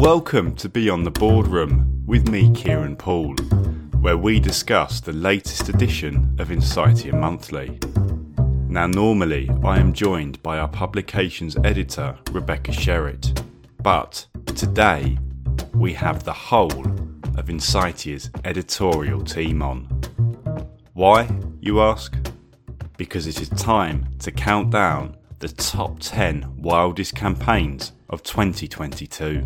Welcome to Beyond the Boardroom with me, Kieran Poole, where we discuss the latest edition of Insightia Monthly. Now, normally I am joined by our publications editor, Rebecca Sherritt, but today we have the whole of Insightia's editorial team on. Why, you ask? Because it is time to count down the top 10 wildest campaigns of 2022.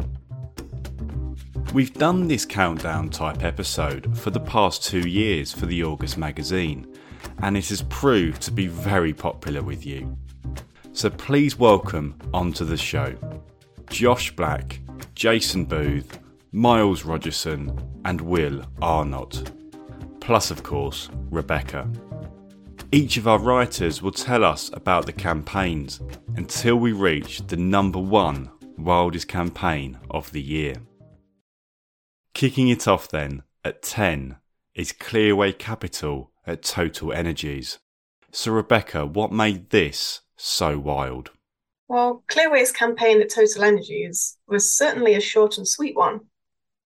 We've done this countdown type episode for the past 2 years for the August magazine, and it has proved to be very popular with you. So please welcome onto the show Josh Black, Jason Booth, Miles Rogerson and Will Arnott, plus of course Rebecca. Each of our writers will tell us about the campaigns until we reach the number one wildest campaign of the year. Kicking it off then, at 10, is Clearway Capital at Total Energies. So Rebecca, what made this so wild? Well, Clearway's campaign at Total Energies was certainly a short and sweet one,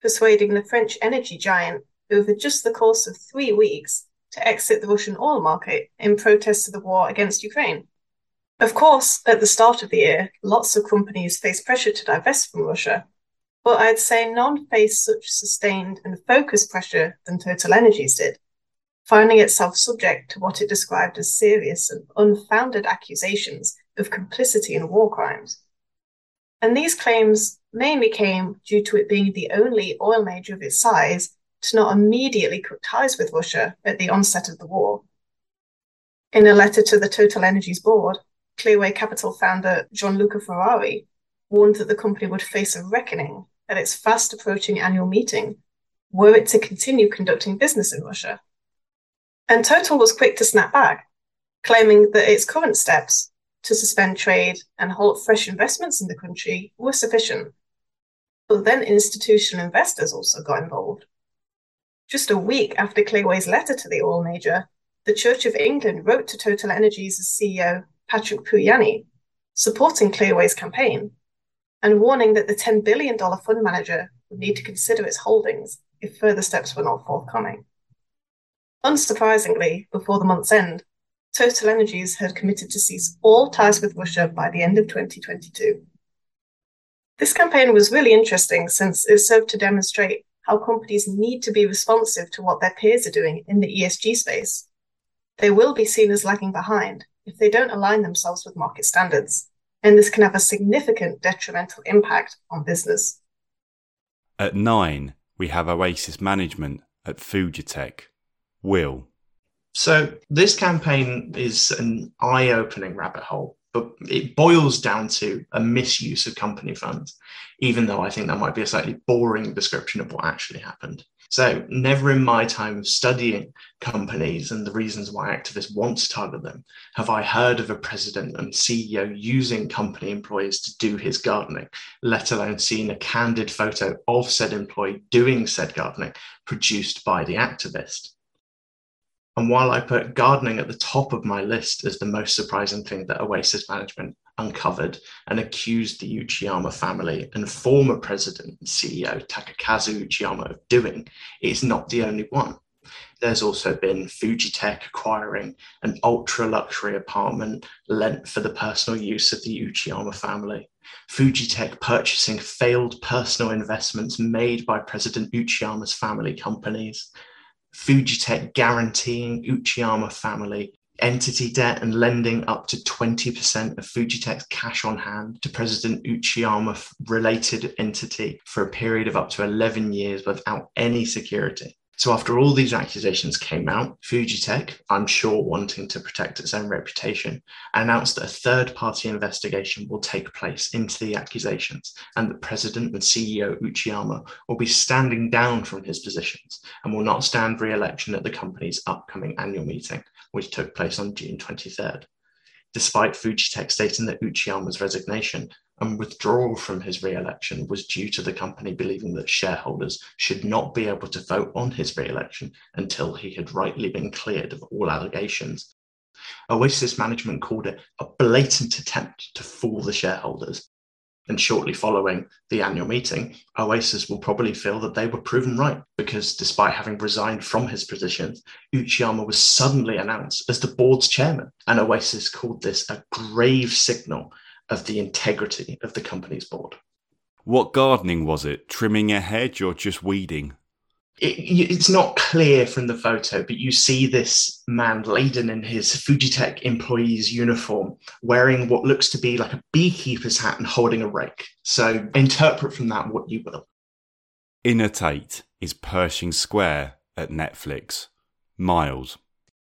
persuading the French energy giant over just the course of 3 weeks to exit the Russian oil market in protest to the war against Ukraine. Of course, at the start of the year, lots of companies faced pressure to divest from Russia, but I'd say none faced such sustained and focused pressure than Total Energies did, finding itself subject to what it described as serious and unfounded accusations of complicity in war crimes. And these claims mainly came due to it being the only oil major of its size to not immediately cut ties with Russia at the onset of the war. In a letter to the Total Energies board, Clearway Capital founder Gianluca Ferrari warned that the company would face a reckoning at its fast-approaching annual meeting, were it to continue conducting business in Russia. And Total was quick to snap back, claiming that its current steps to suspend trade and halt fresh investments in the country were sufficient. But then institutional investors also got involved. Just a week after Clearway's letter to the oil major, the Church of England wrote to Total Energies' CEO Patrick Pouyanné, supporting Clearway's campaign, and warning that the $10 billion fund manager would need to consider its holdings if further steps were not forthcoming. Unsurprisingly, before the month's end, Total Energies had committed to cease all ties with Russia by the end of 2022. This campaign was really interesting since it served to demonstrate how companies need to be responsive to what their peers are doing in the ESG space. They will be seen as lagging behind if they don't align themselves with market standards, and this can have a significant detrimental impact on business. At 9, we have Oasis Management at Fujitec. Will. So this campaign is an eye-opening rabbit hole, but it boils down to a misuse of company funds, even though I think that might be a slightly boring description of what actually happened. So never in my time studying companies and the reasons why activists want to target them have I heard of a president and CEO using company employees to do his gardening, let alone seen a candid photo of said employee doing said gardening produced by the activist. And while I put gardening at the top of my list as the most surprising thing that Oasis Management uncovered and accused the Uchiyama family and former president and CEO Takakazu Uchiyama of doing, it's not the only one. There's also been Fujitec acquiring an ultra-luxury apartment lent for the personal use of the Uchiyama family, Fujitec purchasing failed personal investments made by President Uchiyama's family companies, Fujitec guaranteeing Uchiyama family entity debt and lending up to 20% of Fujitec's cash on hand to President Uchiyama-related entity for a period of up to 11 years without any security. So after all these accusations came out, Fujitec, I'm sure wanting to protect its own reputation, announced that a third-party investigation will take place into the accusations and that President and CEO Uchiyama will be standing down from his positions and will not stand re-election at the company's upcoming annual meeting, which took place on June 23rd. Despite Fujitec stating that Uchiyama's resignation and withdrawal from his re-election was due to the company believing that shareholders should not be able to vote on his re-election until he had rightly been cleared of all allegations, Oasis Management called it a blatant attempt to fool the shareholders. and shortly following the annual meeting, Oasis will probably feel that they were proven right, because despite having resigned from his position, Uchiyama was suddenly announced as the board's chairman, and Oasis called this a grave signal of the integrity of the company's board. What gardening was it? Trimming a hedge or just weeding? It's not clear from the photo, but you see this man laden in his Fujitec employee's uniform, wearing what looks to be like a beekeeper's hat and holding a rake. So interpret from that what you will. Innertate is Pershing Square at Netflix. Miles.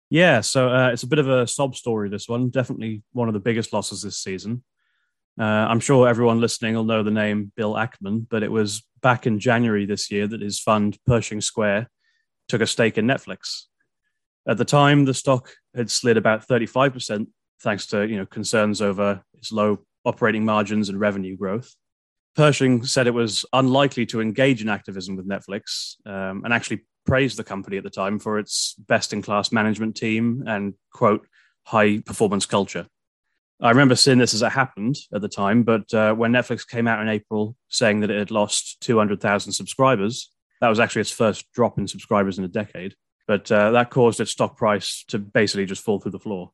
Yeah, so it's a bit of a sob story, this one. Definitely one of the biggest losses this season. I'm sure everyone listening will know the name Bill Ackman, but it was back in January this year that his fund Pershing Square took a stake in Netflix. At the time, the stock had slid about 35%, thanks to concerns over its low operating margins and revenue growth. Pershing said it was unlikely to engage in activism with Netflix, and actually praised the company at the time for its best-in-class management team and, quote, high-performance culture. I remember seeing this as it happened at the time, but when Netflix came out in April saying that it had lost 200,000 subscribers, that was actually its first drop in subscribers in a decade. But that caused its stock price to basically just fall through the floor.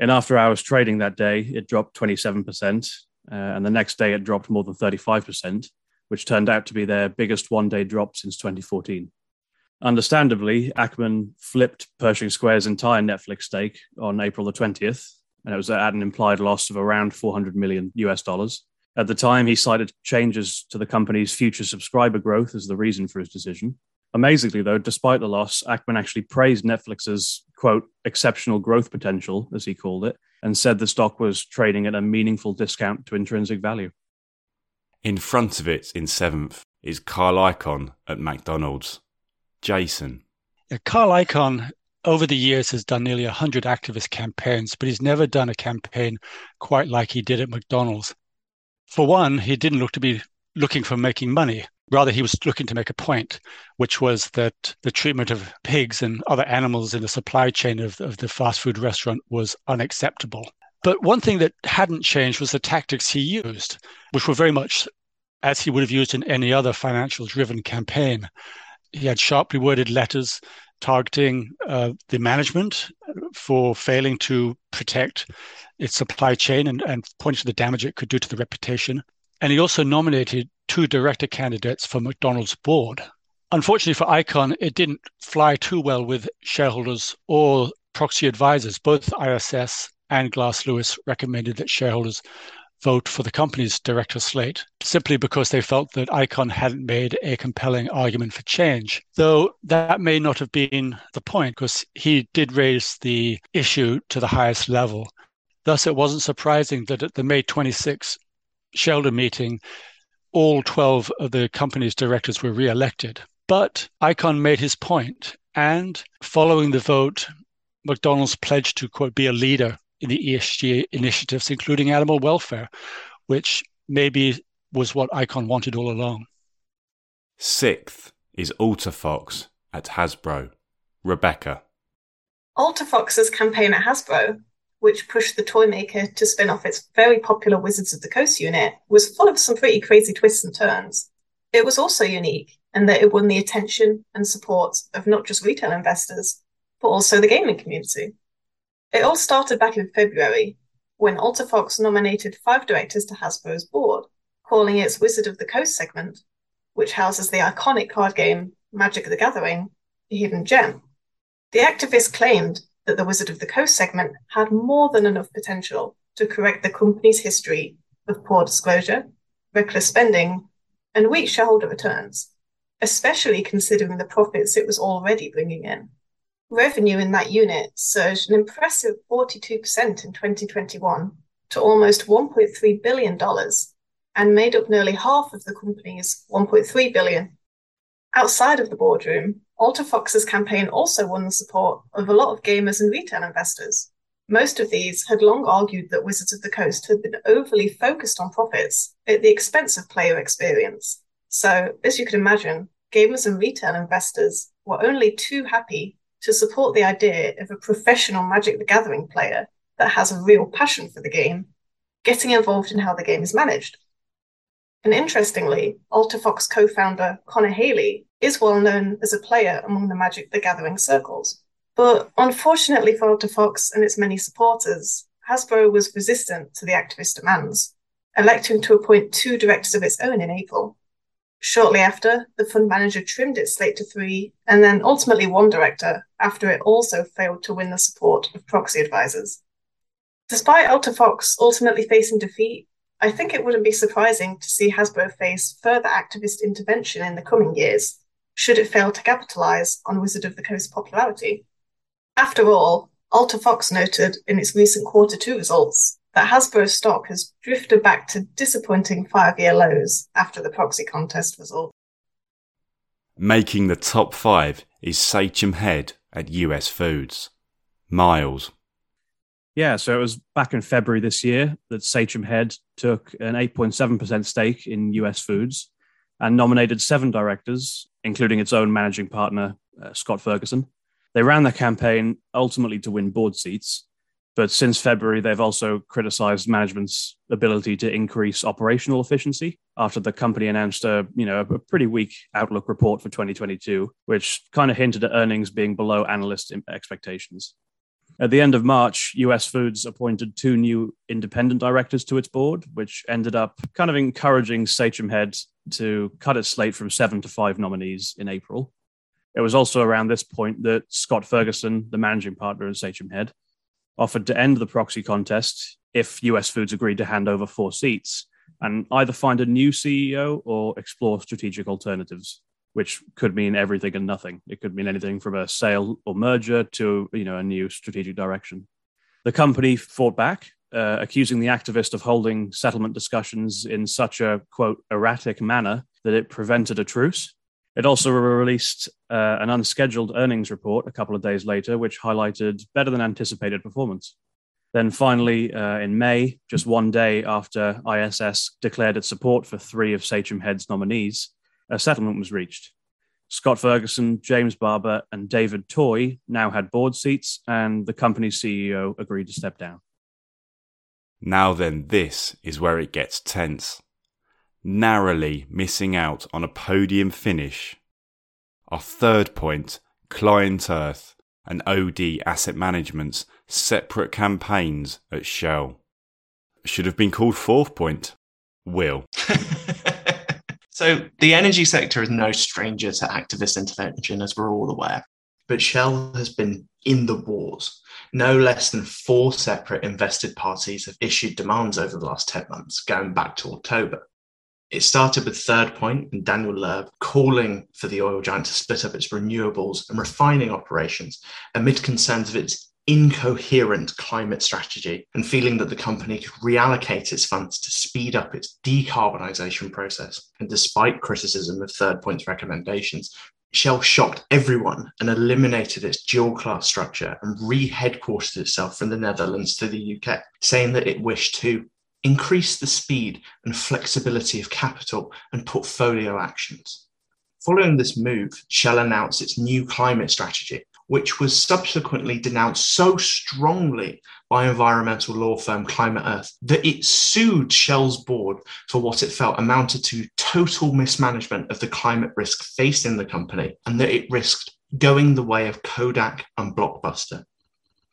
In after-hours trading that day, it dropped 27%, and the next day it dropped more than 35%, which turned out to be their biggest one-day drop since 2014. Understandably, Ackman flipped Pershing Square's entire Netflix stake on April the 20th, and it was at an implied loss of around $400 million. At the time, he cited changes to the company's future subscriber growth as the reason for his decision. Amazingly, though, despite the loss, Ackman actually praised Netflix's, quote, exceptional growth potential, as he called it, and said the stock was trading at a meaningful discount to intrinsic value. In front of it, in seventh, is Carl Icahn at McDonald's. Jason. Yeah, Carl Icahn over the years has done nearly 100 activist campaigns, but he's never done a campaign quite like he did at McDonald's. For one, he didn't look to be looking for making money. Rather, he was looking to make a point, which was that the treatment of pigs and other animals in the supply chain of the fast food restaurant was unacceptable. But one thing that hadn't changed was the tactics he used, which were very much as he would have used in any other financial-driven campaign. He had sharply worded letters targeting the management for failing to protect its supply chain and pointing to the damage it could do to the reputation. And he also nominated two director candidates for McDonald's board. Unfortunately for Icahn, it didn't fly too well with shareholders or proxy advisors. Both ISS and Glass Lewis recommended that shareholders vote for the company's director slate, simply because they felt that Icahn hadn't made a compelling argument for change. Though that may not have been the point, because he did raise the issue to the highest level. Thus, it wasn't surprising that at the May 26 shareholder meeting, all 12 of the company's directors were re-elected. But Icahn made his point, and following the vote, McDonald's pledged to, quote, be a leader in the ESG initiatives, including animal welfare, which maybe was what Icahn wanted all along. Sixth is Alta Fox at Hasbro. Rebecca. Alta Fox's campaign at Hasbro, which pushed the toy maker to spin off its very popular Wizards of the Coast unit, was full of some pretty crazy twists and turns. It was also unique in that it won the attention and support of not just retail investors, but also the gaming community. It all started back in February, when Alta Fox nominated 5 directors to Hasbro's board, calling its Wizard of the Coast segment, which houses the iconic card game Magic the Gathering, the hidden gem. The activists claimed that the Wizard of the Coast segment had more than enough potential to correct the company's history of poor disclosure, reckless spending, and weak shareholder returns, especially considering the profits it was already bringing in. Revenue in that unit surged an impressive 42% in 2021 to almost $1.3 billion and made up nearly half of the company's $1.3 billion. Outside of the boardroom, Alta Fox's campaign also won the support of a lot of gamers and retail investors. Most of these had long argued that Wizards of the Coast had been overly focused on profits at the expense of player experience. So, as you can imagine, gamers and retail investors were only too happy to support the idea of a professional Magic the Gathering player that has a real passion for the game, getting involved in how the game is managed. And interestingly, Alta Fox co-founder Connor Haley is well known as a player among the Magic the Gathering circles. But unfortunately for Alta Fox and its many supporters, Hasbro was resistant to the activist demands, electing to appoint 2 directors of its own in April. Shortly after, the fund manager trimmed its slate to 3, and then ultimately 1 director, after it also failed to win the support of proxy advisors. Despite Alta Fox ultimately facing defeat, I think it wouldn't be surprising to see Hasbro face further activist intervention in the coming years, should it fail to capitalize on Wizard of the Coast's popularity. After all, Alta Fox noted in its recent Q2 results that Hasbro's stock has drifted back to disappointing 5-year lows after the proxy contest result. Making the top 5 is Sachem Head at U.S. Foods. Miles. Yeah, so it was back in February this year that Sachem Head took an 8.7% stake in U.S. Foods and nominated 7 directors, including its own managing partner, Scott Ferguson. They ran the campaign ultimately to win board seats, but since February, they've also criticized management's ability to increase operational efficiency after the company announced a pretty weak outlook report for 2022, which kind of hinted at earnings being below analyst expectations. At the end of March, US Foods appointed 2 new independent directors to its board, which ended up kind of encouraging Sachem Head to cut its slate from 7 to 5 nominees in April. It was also around this point that Scott Ferguson, the managing partner of Sachem Head, offered to end the proxy contest if US Foods agreed to hand over 4 seats and either find a new CEO or explore strategic alternatives, which could mean everything and nothing. It could mean anything from a sale or merger to, a new strategic direction. The company fought back, accusing the activist of holding settlement discussions in such a, quote, erratic manner that it prevented a truce. It also released an unscheduled earnings report a couple of days later, which highlighted better than anticipated performance. Then finally, in May, just one day after ISS declared its support for 3 of Sachem Head's nominees, a settlement was reached. Scott Ferguson, James Barber, and David Toy now had board seats, and the company's CEO agreed to step down. Now then, this is where it gets tense. Narrowly missing out on a podium finish are Third Point, ClientEarth, and OD Asset Management's separate campaigns at Shell. Should have been called Fourth Point. Will. So the energy sector is no stranger to activist intervention, as we're all aware. But Shell has been in the wars. No less than 4 separate invested parties have issued demands over the last 10 months, going back to October. It started with Third Point and Daniel Lerb calling for the oil giant to split up its renewables and refining operations amid concerns of its incoherent climate strategy and feeling that the company could reallocate its funds to speed up its decarbonisation process. And despite criticism of Third Point's recommendations, Shell shocked everyone and eliminated its dual-class structure and re-headquartered itself from the Netherlands to the UK, saying that it wished to increase the speed and flexibility of capital and portfolio actions. Following this move, Shell announced its new climate strategy, which was subsequently denounced so strongly by environmental law firm ClientEarth that it sued Shell's board for what it felt amounted to total mismanagement of the climate risk faced in the company, and that it risked going the way of Kodak and Blockbuster.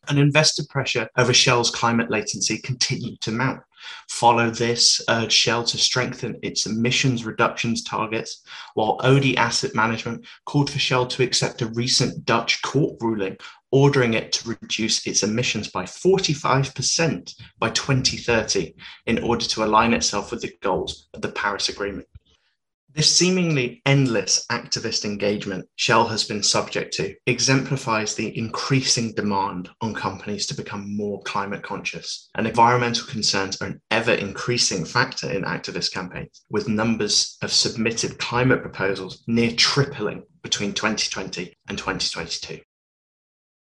And investor pressure over Shell's climate latency continued to mount. Follow this urged Shell to strengthen its emissions reductions targets, while OD Asset Management called for Shell to accept a recent Dutch court ruling ordering it to reduce its emissions by 45% by 2030 in order to align itself with the goals of the Paris Agreement. This seemingly endless activist engagement Shell has been subject to exemplifies the increasing demand on companies to become more climate conscious, and environmental concerns are an ever-increasing factor in activist campaigns, with numbers of submitted climate proposals near tripling between 2020 and 2022.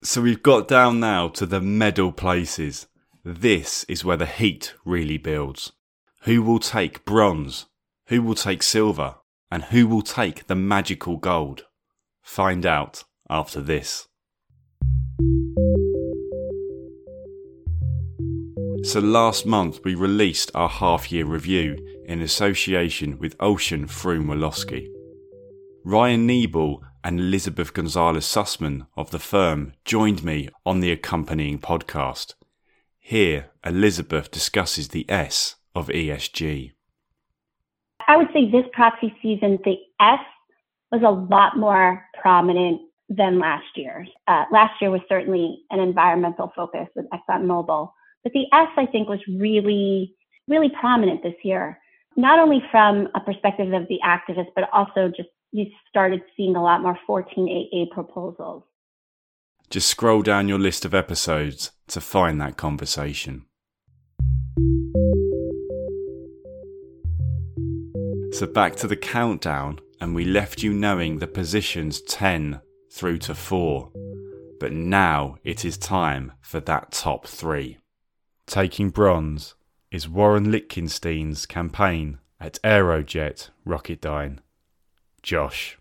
So we've got down now to the medal places. This is where the heat really builds. Who will take bronze? Who will take silver? And who will take the magical gold? Find out after this. So last month we released our half-year review, in association with Ocean Froome Wolofsky. Ryan Niebel and Elizabeth Gonzalez-Sussman of the firm joined me on the accompanying podcast. Here, Elizabeth discusses the S of ESG. I would say this proxy season, the S was a lot more prominent than last year. Last year was certainly an environmental focus with ExxonMobil, but the S, I think, was really, really prominent this year, not only from a perspective of the activists, but also just you started seeing a lot more 14AA proposals. Just scroll down your list of episodes to find that conversation. So back to the countdown, and we left you knowing the positions 10 through to 4. But now it is time for that top 3. Taking bronze is Warren Lichtenstein's campaign at Aerojet Rocketdyne. Josh.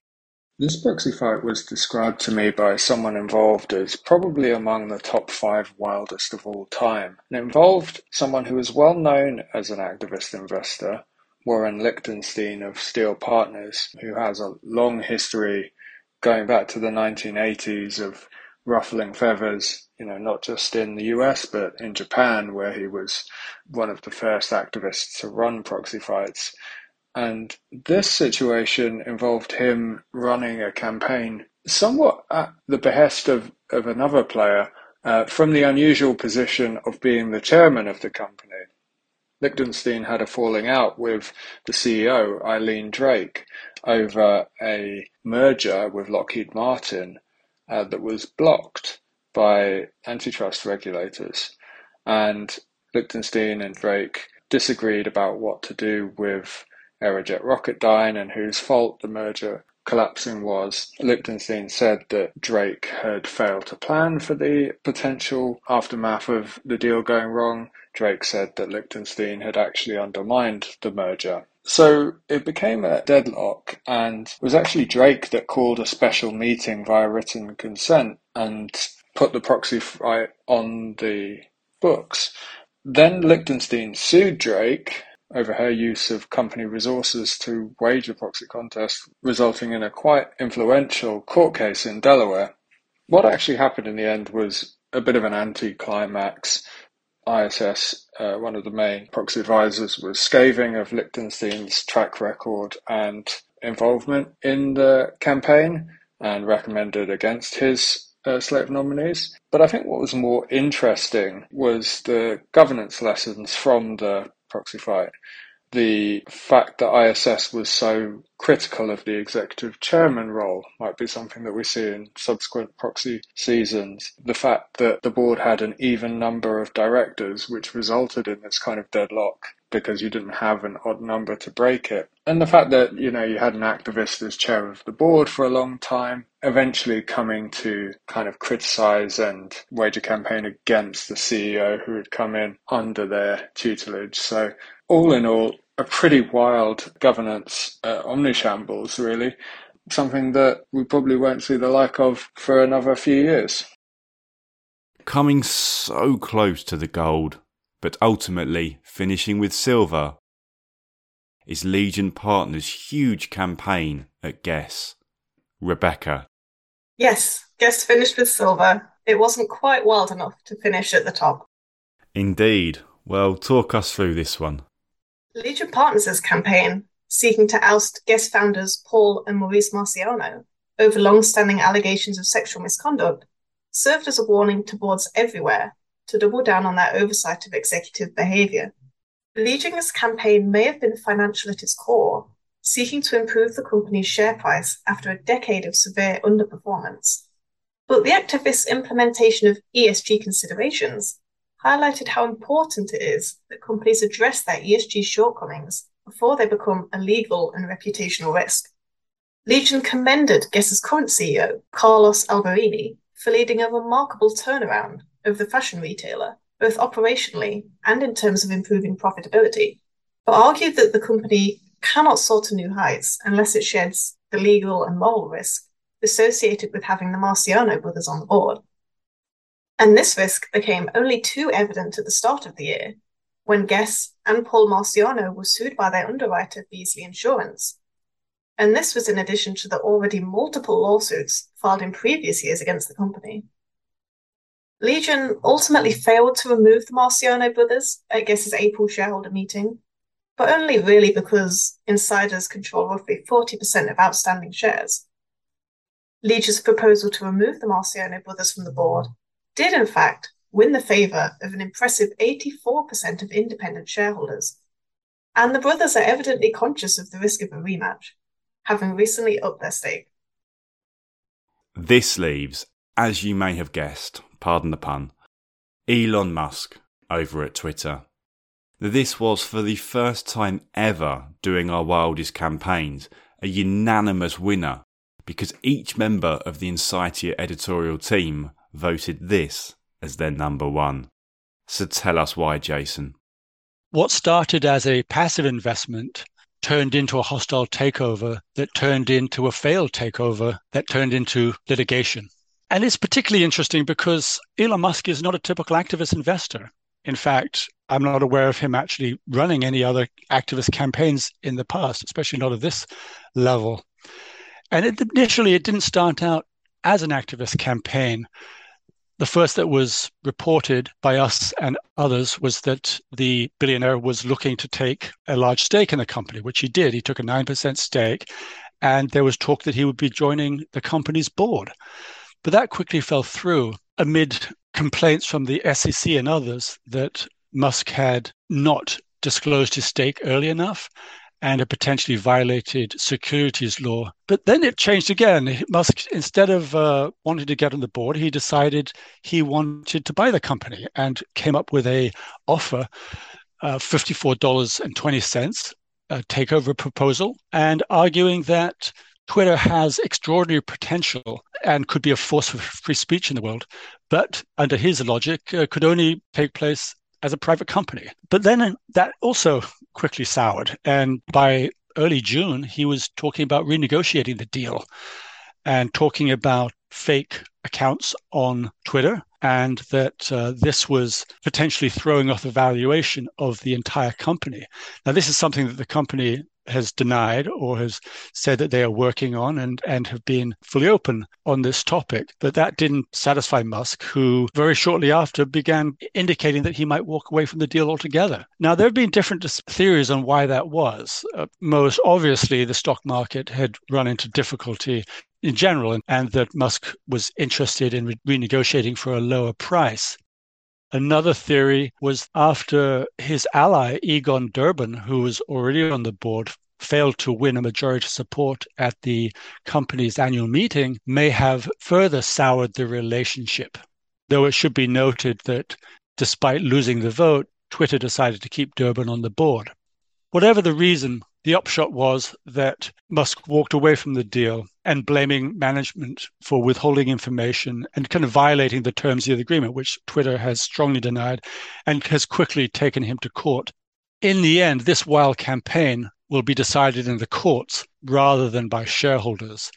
This proxy fight was described to me by someone involved as probably among the top 5 wildest of all time. It involved someone who was well known as an activist investor, Warren Lichtenstein of Steel Partners, who has a long history going back to the 1980s of ruffling feathers, not just in the US, but in Japan, where he was one of the first activists to run proxy fights. And this situation involved him running a campaign somewhat at the behest of another player from the unusual position of being the chairman of the company. Lichtenstein had a falling out with the CEO, Eileen Drake, over a merger with Lockheed Martin that was blocked by antitrust regulators. And Lichtenstein and Drake disagreed about what to do with Aerojet Rocketdyne and whose fault the merger collapsing was. Lichtenstein said that Drake had failed to plan for the potential aftermath of the deal going wrong. Drake said that Lichtenstein had actually undermined the merger. So it became a deadlock, and it was actually Drake that called a special meeting via written consent and put the proxy fight on the books. Then Lichtenstein sued Drake over her use of company resources to wage a proxy contest, resulting in a quite influential court case in Delaware. What actually happened in the end was a bit of an anti-climax. ISS, one of the main proxy advisors, was scathing of Lichtenstein's track record and involvement in the campaign and recommended against his slate of nominees. But I think what was more interesting was the governance lessons from the proxy fight. The fact that ISS was so critical of the executive chairman role might be something that we see in subsequent proxy seasons. The fact that the board had an even number of directors, which resulted in this kind of deadlock because you didn't have an odd number to break it. And the fact that, you had an activist as chair of the board for a long time, eventually coming to kind of criticize and wage a campaign against the CEO who had come in under their tutelage. So all in all, a pretty wild governance omnishambles, really. Something that we probably won't see the like of for another few years. Coming so close to the gold, but ultimately finishing with silver, is Legion Partners' huge campaign at Guess. Rebecca. Yes, Guess finished with silver. It wasn't quite wild enough to finish at the top. Indeed. Well, talk us through this one. Legion Partners' campaign, seeking to oust Guess founders Paul and Maurice Marciano over long-standing allegations of sexual misconduct, served as a warning to boards everywhere to double down on their oversight of executive behaviour. Legion's campaign may have been financial at its core, seeking to improve the company's share price after a decade of severe underperformance. But the activists' implementation of ESG considerations highlighted how important it is that companies address their ESG shortcomings before they become a legal and reputational risk. Legion commended Guess's current CEO, Carlos Alberini, for leading a remarkable turnaround of the fashion retailer, both operationally and in terms of improving profitability, but argued that the company cannot soar to new heights unless it sheds the legal and moral risk associated with having the Marciano brothers on the board. And this risk became only too evident at the start of the year when Guess and Paul Marciano were sued by their underwriter, Beasley Insurance. And this was in addition to the already multiple lawsuits filed in previous years against the company. Legion ultimately failed to remove the Marciano brothers at Guess's April shareholder meeting, but only really because insiders control roughly 40% of outstanding shares. Legion's proposal to remove the Marciano brothers from the board did, in fact, win the favour of an impressive 84% of independent shareholders, and the brothers are evidently conscious of the risk of a rematch, having recently upped their stake. This leaves, as you may have guessed, pardon the pun, Elon Musk over at Twitter. This was, for the first time ever during our wildest campaigns, a unanimous winner, because each member of the Insightia editorial team voted this as their number one. So tell us why, Jason. What started as a passive investment turned into a hostile takeover that turned into a failed takeover that turned into litigation. And it's particularly interesting because Elon Musk is not a typical activist investor. In fact, I'm not aware of him actually running any other activist campaigns in the past, especially not at this level. And initially, it didn't start out as an activist campaign. The first that was reported by us and others was that the billionaire was looking to take a large stake in the company, which he did. He took a 9% stake, and there was talk that he would be joining the company's board. But that quickly fell through amid complaints from the SEC and others that Musk had not disclosed his stake early enough and had potentially violated securities law. But then it changed again. Musk, instead of wanting to get on the board, he decided he wanted to buy the company and came up with an offer of $54.20, a takeover proposal, and arguing that Twitter has extraordinary potential and could be a force for free speech in the world, but under his logic, could only take place as a private company. But then that also quickly soured. And by early June, he was talking about renegotiating the deal and talking about fake accounts on Twitter, and that this was potentially throwing off the valuation of the entire company. Now, this is something that the company has denied or has said that they are working on and have been fully open on this topic. But that didn't satisfy Musk, who very shortly after began indicating that he might walk away from the deal altogether. Now, there have been different theories on why that was. Most obviously, the stock market had run into difficulty in general and that Musk was interested in renegotiating for a lower price. Another theory was after his ally, Egon Durbin, who was already on the board, failed to win a majority support at the company's annual meeting, may have further soured the relationship. Though it should be noted that despite losing the vote, Twitter decided to keep Durbin on the board. Whatever the reason, the upshot was that Musk walked away from the deal and blaming management for withholding information and kind of violating the terms of the agreement, which Twitter has strongly denied and has quickly taken him to court. In the end, this wild campaign will be decided in the courts rather than by shareholders.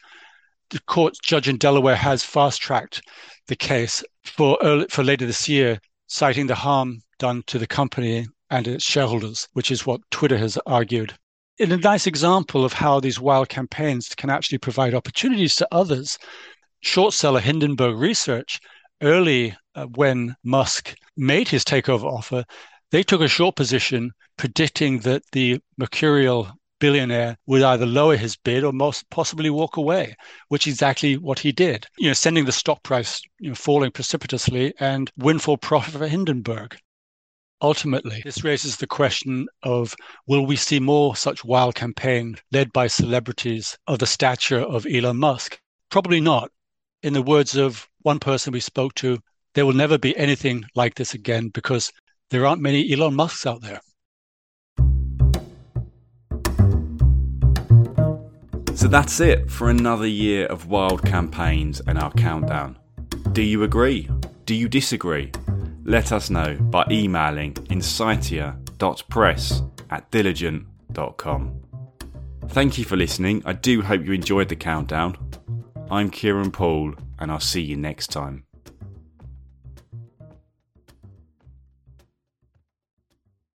The court judge in Delaware has fast-tracked the case for later this year, citing the harm done to the company and its shareholders, which is what Twitter has argued. In a nice example of how these wild campaigns can actually provide opportunities to others, short seller Hindenburg Research, early when Musk made his takeover offer, they took a short position predicting that the mercurial billionaire would either lower his bid or possibly walk away, which is exactly what he did, sending the stock price falling precipitously and windfall profit for Hindenburg. Ultimately, this raises the question of, will we see more such wild campaign led by celebrities of the stature of Elon Musk? Probably not. In the words of one person we spoke to, there will never be anything like this again because there aren't many Elon Musks out there. So that's it for another year of wild campaigns and our countdown. Do you agree? Do you disagree? Let us know by emailing insightia.press@diligent.com. Thank you for listening. I do hope you enjoyed the countdown. I'm Kieran Poole, and I'll see you next time.